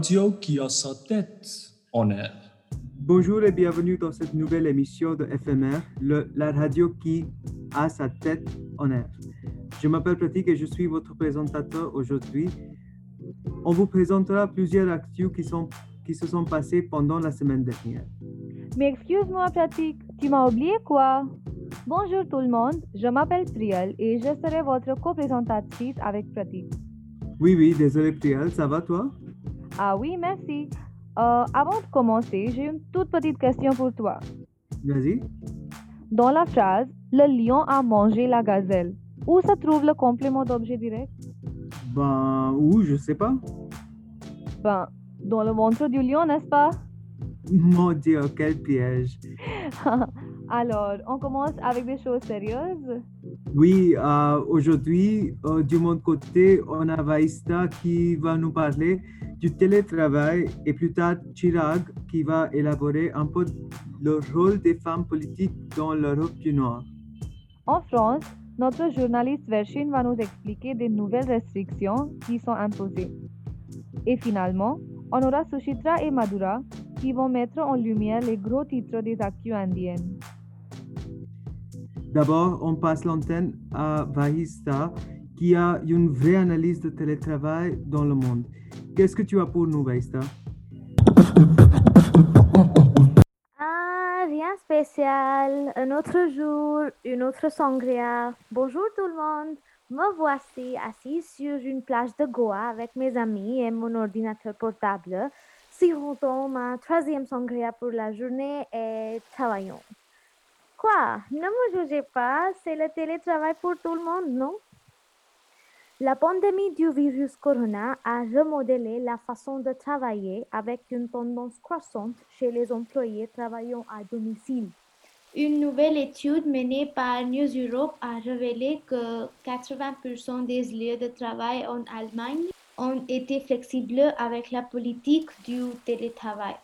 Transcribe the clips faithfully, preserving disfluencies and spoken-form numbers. radio qui a sa tête en air. Bonjour et bienvenue dans cette nouvelle émission de F M R, le, la radio qui a sa tête en air. Je m'appelle Pratik et je suis votre présentateur aujourd'hui. On vous présentera plusieurs actus qui, sont, qui se sont passées pendant la semaine dernière. Mais excuse-moi Pratik, tu m'as oublié quoi? Bonjour tout le monde, je m'appelle Priyal et je serai votre co-présentatrice avec Pratik. Oui, oui, désolé Priyal, ça va toi? Ah oui, merci. Euh, avant de commencer, j'ai une toute petite question pour toi. Vas-y. Dans la phrase, le lion a mangé la gazelle, où se trouve le complément d'objet direct? Ben, où, je sais pas. Ben, dans le ventre du lion, n'est-ce pas? Mon Dieu, quel piège. Alors, on commence avec des choses sérieuses. Oui, euh, aujourd'hui, euh, du monde côté, on a Vahishta qui va nous parler du télétravail et plus tard Chirag qui va élaborer un peu le rôle des femmes politiques dans l'Europe du Nord. En France, notre journaliste Varshin va nous expliquer des nouvelles restrictions qui sont imposées. Et finalement, on aura Suchitra et Madhura qui vont mettre en lumière les gros titres des actus indiennes. D'abord, on passe l'antenne à Vahishta, qui a une vraie analyse de télétravail dans le monde. Qu'est-ce que tu as pour nous, Vahishta? Ah, rien de spécial. Un autre jour, une autre sangria. Bonjour tout le monde. Me voici assise sur une plage de Goa avec mes amis et mon ordinateur portable. Sirotons ma troisième sangria pour la journée et travaillons. Quoi? Ne me jugez pas, c'est le télétravail pour tout le monde, non? La pandémie du virus corona a remodelé la façon de travailler avec une tendance croissante chez les employés travaillant à domicile. Une nouvelle étude menée par News Europe a révélé que quatre-vingts pour cent des lieux de travail en Allemagne ont été flexibles avec la politique du télétravail.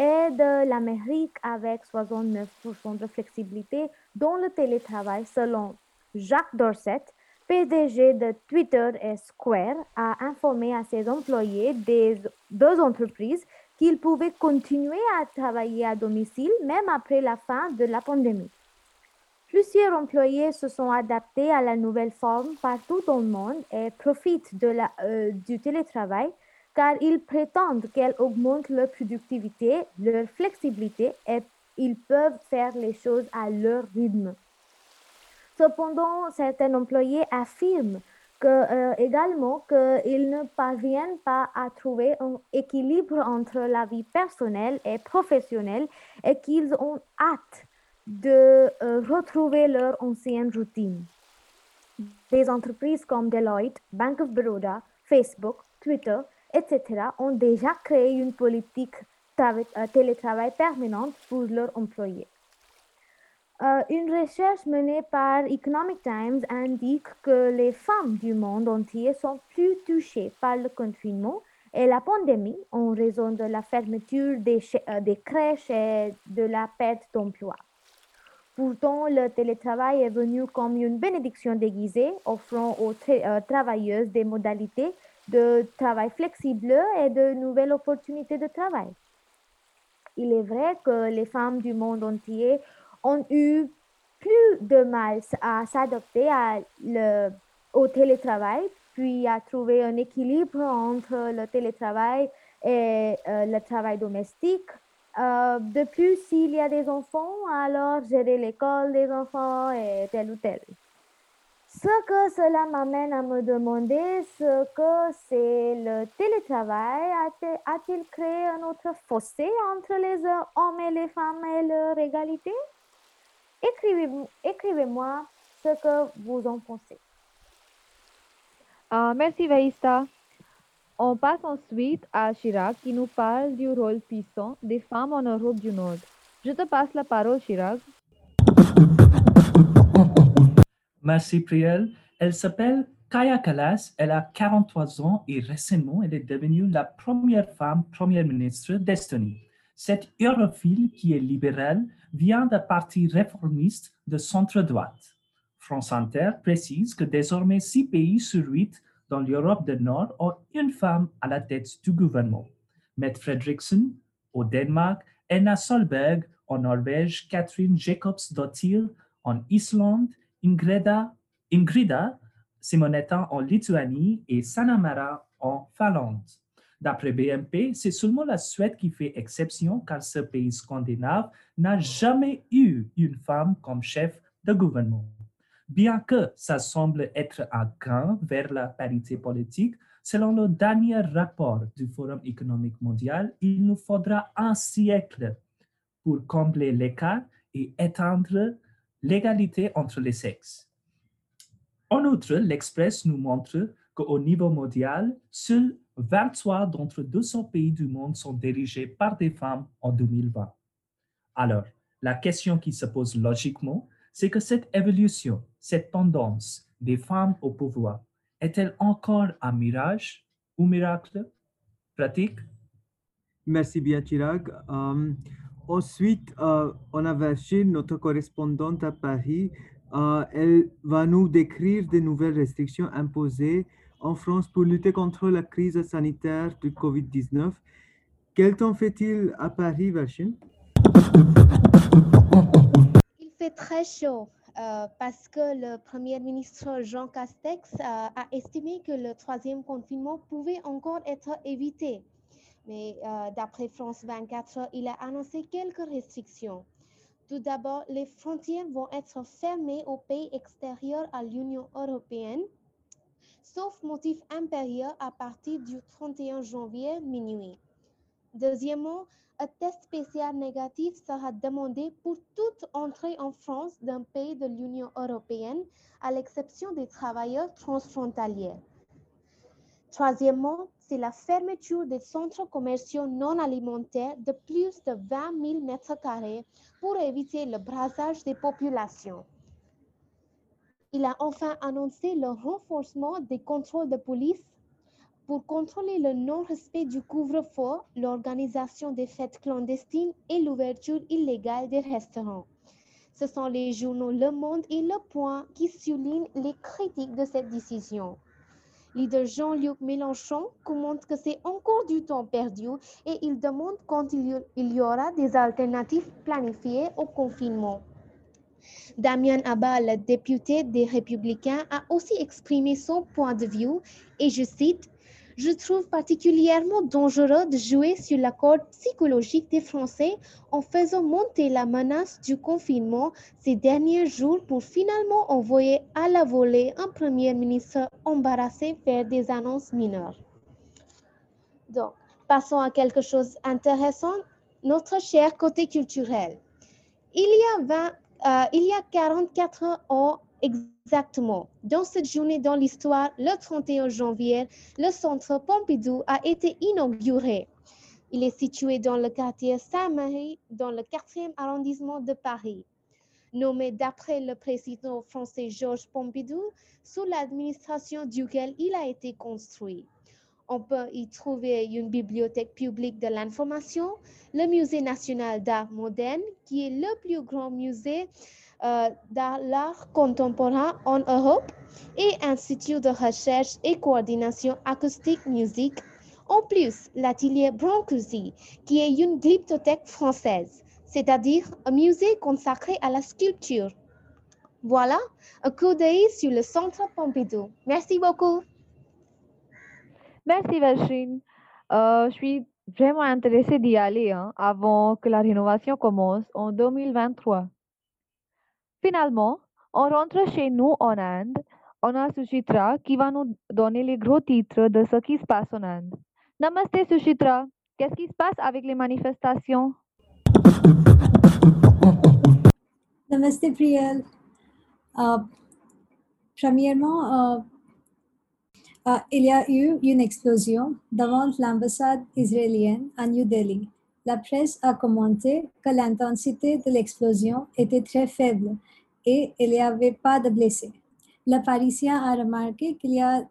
Et de l'Amérique avec soixante-neuf pour cent de flexibilité dans le télétravail selon Jacques Dorsett, P D G de Twitter et Square, a informé à ses employés des deux entreprises qu'ils pouvaient continuer à travailler à domicile même après la fin de la pandémie. Plusieurs employés se sont adaptés à la nouvelle forme partout dans le monde et profitent de la, euh, du télétravail car ils prétendent qu'elle augmente leur productivité, leur flexibilité et ils peuvent faire les choses à leur rythme. Cependant, certains employés affirment que, euh, également qu'ils ne parviennent pas à trouver un équilibre entre la vie personnelle et professionnelle et qu'ils ont hâte de euh, retrouver leur ancienne routine. Des entreprises comme Deloitte, Bank of Baroda, Facebook, Twitter, et cetera ont déjà créé une politique de télétravail permanente pour leurs employés. Euh, une recherche menée par Economic Times indique que les femmes du monde entier sont plus touchées par le confinement et la pandémie en raison de la fermeture des, euh, des crèches et de la perte d'emploi. Pourtant, le télétravail est venu comme une bénédiction déguisée, offrant aux tra- euh, travailleuses des modalités de travail flexible et de nouvelles opportunités de travail. Il est vrai que les femmes du monde entier ont eu plus de mal à s'adapter à le, au télétravail, puis à trouver un équilibre entre le télétravail et euh, le travail domestique. Euh, de plus, s'il y a des enfants, alors gérer l'école des enfants et tel ou tel. Ce que cela m'amène à me demander, ce que c'est le télétravail, a-t-il créé un autre fossé entre les hommes et les femmes et leur égalité? Écrivez-moi, écrivez-moi ce que vous en pensez. Ah, merci Vahishta. On passe ensuite à Chirag qui nous parle du rôle puissant des femmes en Europe du Nord. Je te passe la parole, Chirag. Merci Priyal. Elle s'appelle Kaya Kalas, elle a quarante-trois ans et récemment elle est devenue la première femme première ministre d'Estonie. Cette europhile qui est libérale vient d'un parti réformiste de centre-droite. France Inter précise que désormais six pays sur huit dans l'Europe du Nord ont une femme à la tête du gouvernement. Mette Frederiksen au Danemark, Erna Solberg en Norvège, Catherine Jacobsdottir en Islande, Ingrida, Ingrida Šimonytė en Lituanie et Sanamara en Finlande. D'après B N P, c'est seulement la Suède qui fait exception car ce pays scandinave n'a jamais eu une femme comme chef de gouvernement. Bien que ça semble être un gain vers la parité politique, selon le dernier rapport du Forum économique mondial, il nous faudra un siècle pour combler l'écart et étendre l'égalité entre les sexes. En outre, l'Express nous montre qu'au niveau mondial, seuls vingt-trois d'entre deux cents pays du monde sont dirigés par des femmes en deux mille vingt. Alors, la question qui se pose logiquement, c'est que cette évolution, cette tendance des femmes au pouvoir, est-elle encore un mirage ou miracle? Pratik? Merci bien, Chirag. Um, ensuite, uh, on a Varshin, notre correspondante à Paris. Uh, elle va nous décrire des nouvelles restrictions imposées en France pour lutter contre la crise sanitaire du covid dix-neuf. Quel temps fait-il à Paris, Varshin? Il fait très chaud euh, parce que le Premier ministre Jean Castex euh, a estimé que le troisième confinement pouvait encore être évité. Mais euh, d'après France vingt-quatre, il a annoncé quelques restrictions. Tout d'abord, les frontières vont être fermées aux pays extérieurs à l'Union européenne, sauf motif impérieux à partir du trente et un janvier minuit. Deuxièmement, un test P C R négatif sera demandé pour toute entrée en France d'un pays de l'Union européenne, à l'exception des travailleurs transfrontaliers. Troisièmement, c'est la fermeture des centres commerciaux non alimentaires de plus de vingt mille mètres carrés pour éviter le brassage des populations. Il a enfin annoncé le renforcement des contrôles de police pour contrôler le non-respect du couvre-feu, l'organisation des fêtes clandestines et l'ouverture illégale des restaurants. Ce sont les journaux Le Monde et Le Point qui soulignent les critiques de cette décision. Leader Jean-Luc Mélenchon commente que c'est encore du temps perdu et il demande quand il y aura des alternatives planifiées au confinement. Damien Abal, le député des Républicains, a aussi exprimé son point de vue et je cite « Je trouve particulièrement dangereux de jouer sur la corde psychologique des Français en faisant monter la menace du confinement ces derniers jours pour finalement envoyer à la volée un premier ministre embarrassé faire des annonces mineures. » Donc, passons à quelque chose d'intéressant, notre cher côté culturel. Il y a vingt Euh, il y a quarante-quatre ans exactement, dans cette journée dans l'histoire, le trente et un janvier, le centre Pompidou a été inauguré. Il est situé dans le quartier Saint-Marie, dans le quatrième arrondissement de Paris. Nommé d'après le président français Georges Pompidou, sous l'administration duquel il a été construit. On peut y trouver une bibliothèque publique de l'information, le musée national d'art moderne, qui est le plus grand musée euh, d'art contemporain en Europe, et Institut de recherche et coordination acoustique musique. En plus, l'atelier Brancusi, qui est une glyptothèque française, c'est-à-dire un musée consacré à la sculpture. Voilà, un coup d'œil sur le centre Pompidou. Merci beaucoup. Merci Varshin. Euh, je suis vraiment intéressée d'y aller hein, avant que la rénovation commence en deux mille vingt-trois. Finalement, on rentre chez nous en Inde. On a Suchitra qui va nous donner les gros titres de ce qui se passe en Inde. Namaste Suchitra. Qu'est-ce qui se passe avec les manifestations? Namaste Priyal. Euh, premièrement, euh, Uh, il y a eu une explosion devant l'ambassade israélienne à New Delhi. La presse a commenté que l'intensité de l'explosion était très faible et il n'y avait pas de blessés. Le Parisien a remarqué qu'il y a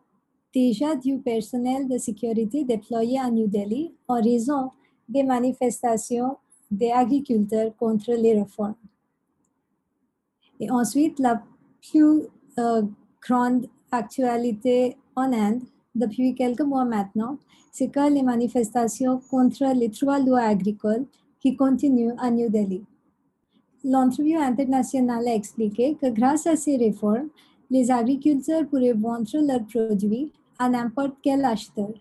déjà du personnel de sécurité déployé à New Delhi en raison des manifestations des agriculteurs contre les réformes. Et ensuite, la plus euh, grande actualité en Inde depuis quelques mois maintenant, c'est que les manifestations contre les trois lois agricoles qui continuent à New Delhi. L'entrevue internationale a expliqué que grâce à ces réformes, les agriculteurs pourraient vendre leurs produits à n'importe quel acheteur.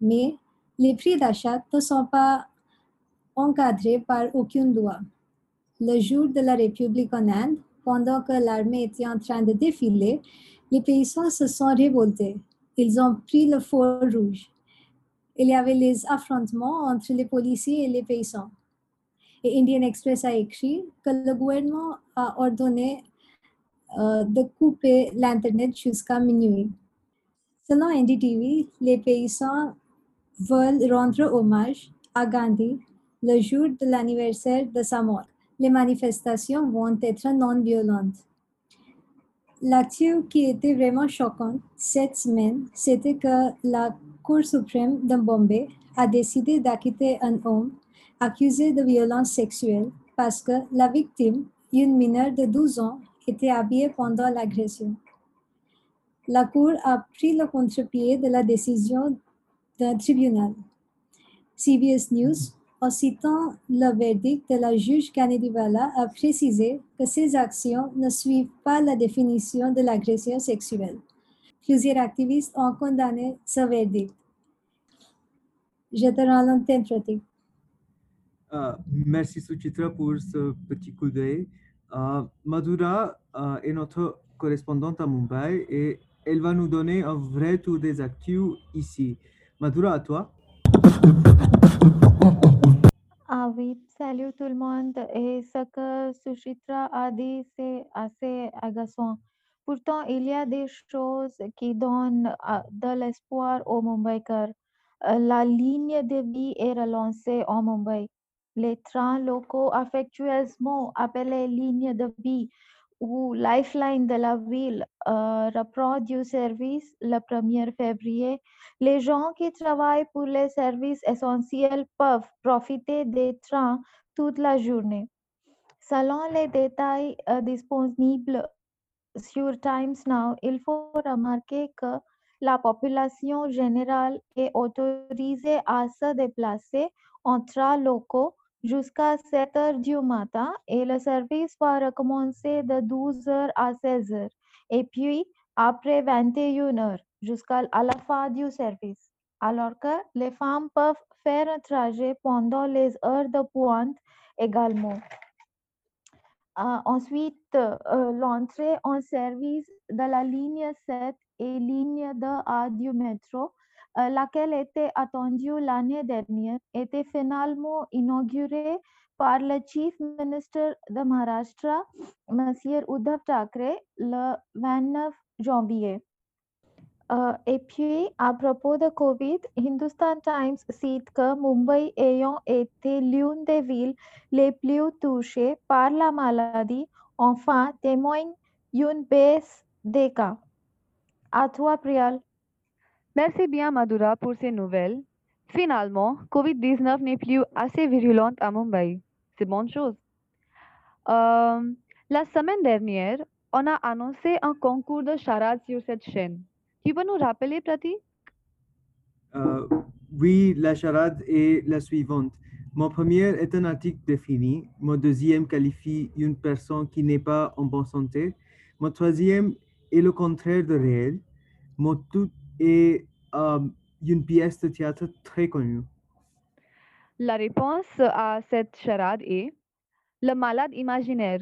Mais les prix d'achat ne sont pas encadrés par aucune loi. Le jour de la République en Inde, pendant que l'armée était en train de défiler, les paysans se sont révoltés. Ils ont pris le feu rouge. Il y avait les affrontements entre les policiers et les paysans. Et Indian Express a écrit que le gouvernement a ordonné euh, de couper l'Internet jusqu'à minuit. Selon N D T V, les paysans veulent rendre hommage à Gandhi le jour de l'anniversaire de sa mort. Les manifestations vont être non-violentes. L'actu qui était vraiment choquante cette semaine, c'était que la Cour suprême de Bombay a décidé d'acquitter un homme accusé de violence sexuelle parce que la victime, une mineure de douze ans, était habillée pendant l'agression. La Cour a pris le contre-pied de la décision d'un tribunal. C B S News, en citant le verdict de la juge Kanedivala, a précisé que ces actions ne suivent pas la définition de l'agression sexuelle. Plusieurs activistes ont condamné ce verdict. Je te rends l'antenne, Pratik. Uh, merci, Suchitra, pour ce petit coup d'œil. Uh, Madhura uh, est notre correspondante à Mumbai et elle va nous donner un vrai tour des actus ici. Madhura, à toi. Ah oui, salut tout le monde. Et ce que Suchitra a dit, c'est assez agaçant. Pourtant, il y a des choses qui donnent de l'espoir aux Mumbaikars. La ligne de vie est relancée en Mumbai. Les trains locaux, affectueusement appelés lignes de vie ou lifeline de la ville, euh, reprend du service le premier février. Les gens qui travaillent pour les services essentiels peuvent profiter des trains toute la journée. Selon les détails euh, disponibles sur Times Now, il faut remarquer que la population générale est autorisée à se déplacer en trains locaux jusqu'à sept heures du matin et le service va recommencer de douze heures à seize heures et puis après vingt et une heures jusqu'à la fin du service. Alors que les femmes peuvent faire un trajet pendant les heures de pointe également. Euh, ensuite, euh, l'entrée en service de la ligne sept et ligne deux A du métro, Euh, laquelle était attendue l'année dernière, était finalement inaugurée par le Chief Minister de Maharashtra, M. Uddhav Thackeray, le vingt-neuf janvier. Euh, et puis, à propos de COVID, Hindustan Times cite que Mumbai ayant été l'une des villes les plus touchées par la maladie, enfin témoigne une baisse des cas. À toi, Priyal. Merci bien, Madhura, pour ces nouvelles. Finalement, covid dix-neuf n'est plus assez virulente à Mumbai. C'est bonne chose. Euh, la semaine dernière, on a annoncé un concours de charades sur cette chaîne. Tu peux nous rappeler, Pratik? Euh, oui, la charade est la suivante. Mon premier est un article défini. Mon deuxième qualifie une personne qui n'est pas en bonne santé. Mon troisième est le contraire de réel. Mon tout et euh, une pièce de théâtre très connue. La réponse à cette charade est le malade imaginaire.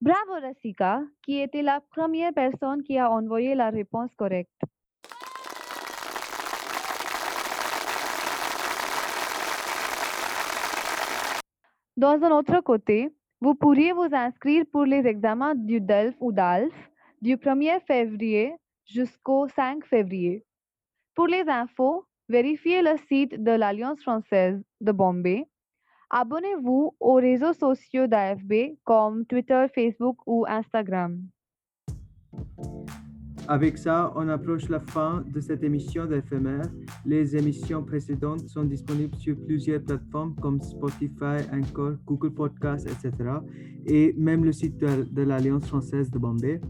Bravo Rasika, qui était la première personne qui a envoyé la réponse correcte. Dans un autre côté, vous pourriez vous inscrire pour les examens du D E L F ou D A L F du premier février jusqu'au cinq février. Pour les infos, vérifiez le site de l'Alliance française de Bombay. Abonnez-vous aux réseaux sociaux d'A F B comme Twitter, Facebook ou Instagram. Avec ça, on approche la fin de cette émission d'F M R. Les émissions précédentes sont disponibles sur plusieurs plateformes comme Spotify, Anchor, Google Podcasts, et cetera. Et même le site de l'Alliance française de Bombay.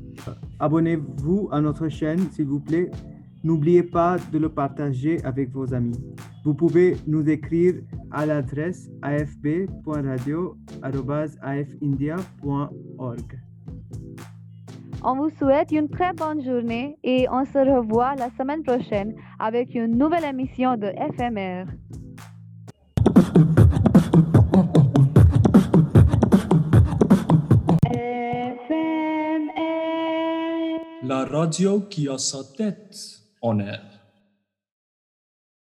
Abonnez-vous à notre chaîne, s'il vous plaît. N'oubliez pas de le partager avec vos amis. Vous pouvez nous écrire à l'adresse a f b point radio arobase a f india point org. On vous souhaite une très bonne journée et on se revoit la semaine prochaine avec une nouvelle émission de F M R. F M R, la radio qui a sa tête en air.